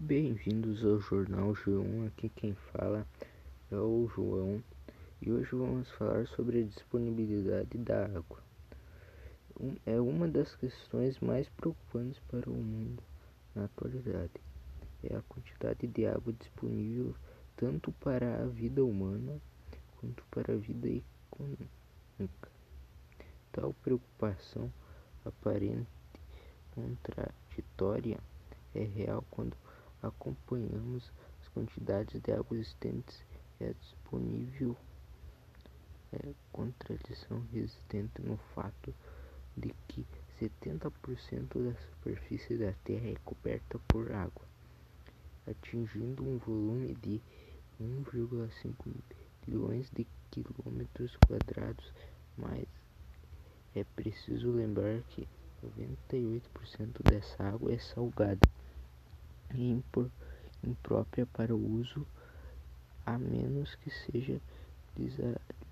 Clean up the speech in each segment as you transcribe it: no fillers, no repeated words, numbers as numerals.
Bem-vindos ao Jornal G1, aqui quem fala é o João e hoje vamos falar sobre a disponibilidade da água. É uma das questões mais preocupantes para o mundo na atualidade, é a quantidade de água disponível tanto para a vida humana quanto para a vida econômica. Tal preocupação aparente contraditória é real quando acompanhamos as quantidades de água existentes e a disponível. É contradição residente no fato de que 70% da superfície da Terra é coberta por água, atingindo um volume de 1,5 bilhões de quilômetros quadrados, mas é preciso lembrar que 98% dessa água é salgada e imprópria para o uso, a menos que seja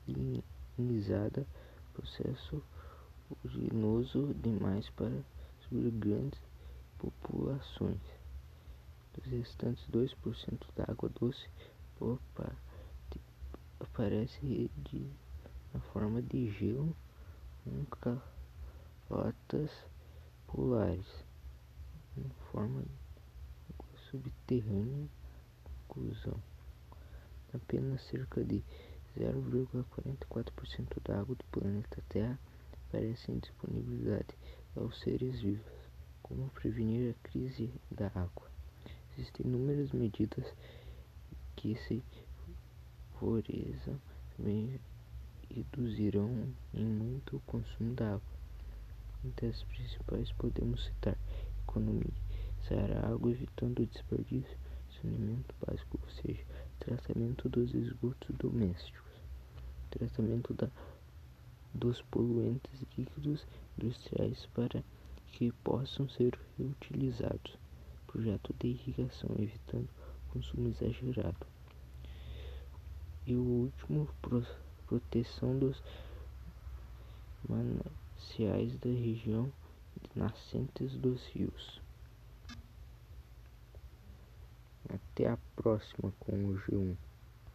desalinizada, processo urinoso demais para as grandes populações. Dos restantes 2% da água doce, aparece na forma de gelo, calotas polares, em forma subterrânea. Conclusão: apenas cerca de 0,44% da água do planeta Terra aparece em disponibilidade aos seres vivos. Como prevenir a crise da água? Existem inúmeras medidas que, se forem, também reduzirão em muito o consumo da água. Entre as principais podemos citar: economizar a água evitando o desperdício, saneamento básico, ou seja, tratamento dos esgotos domésticos, tratamento dos poluentes líquidos industriais para que possam ser reutilizados, projeto de irrigação evitando o consumo exagerado, e o último, proteção dos mananciais da região nascentes dos rios. Até a próxima com o G1.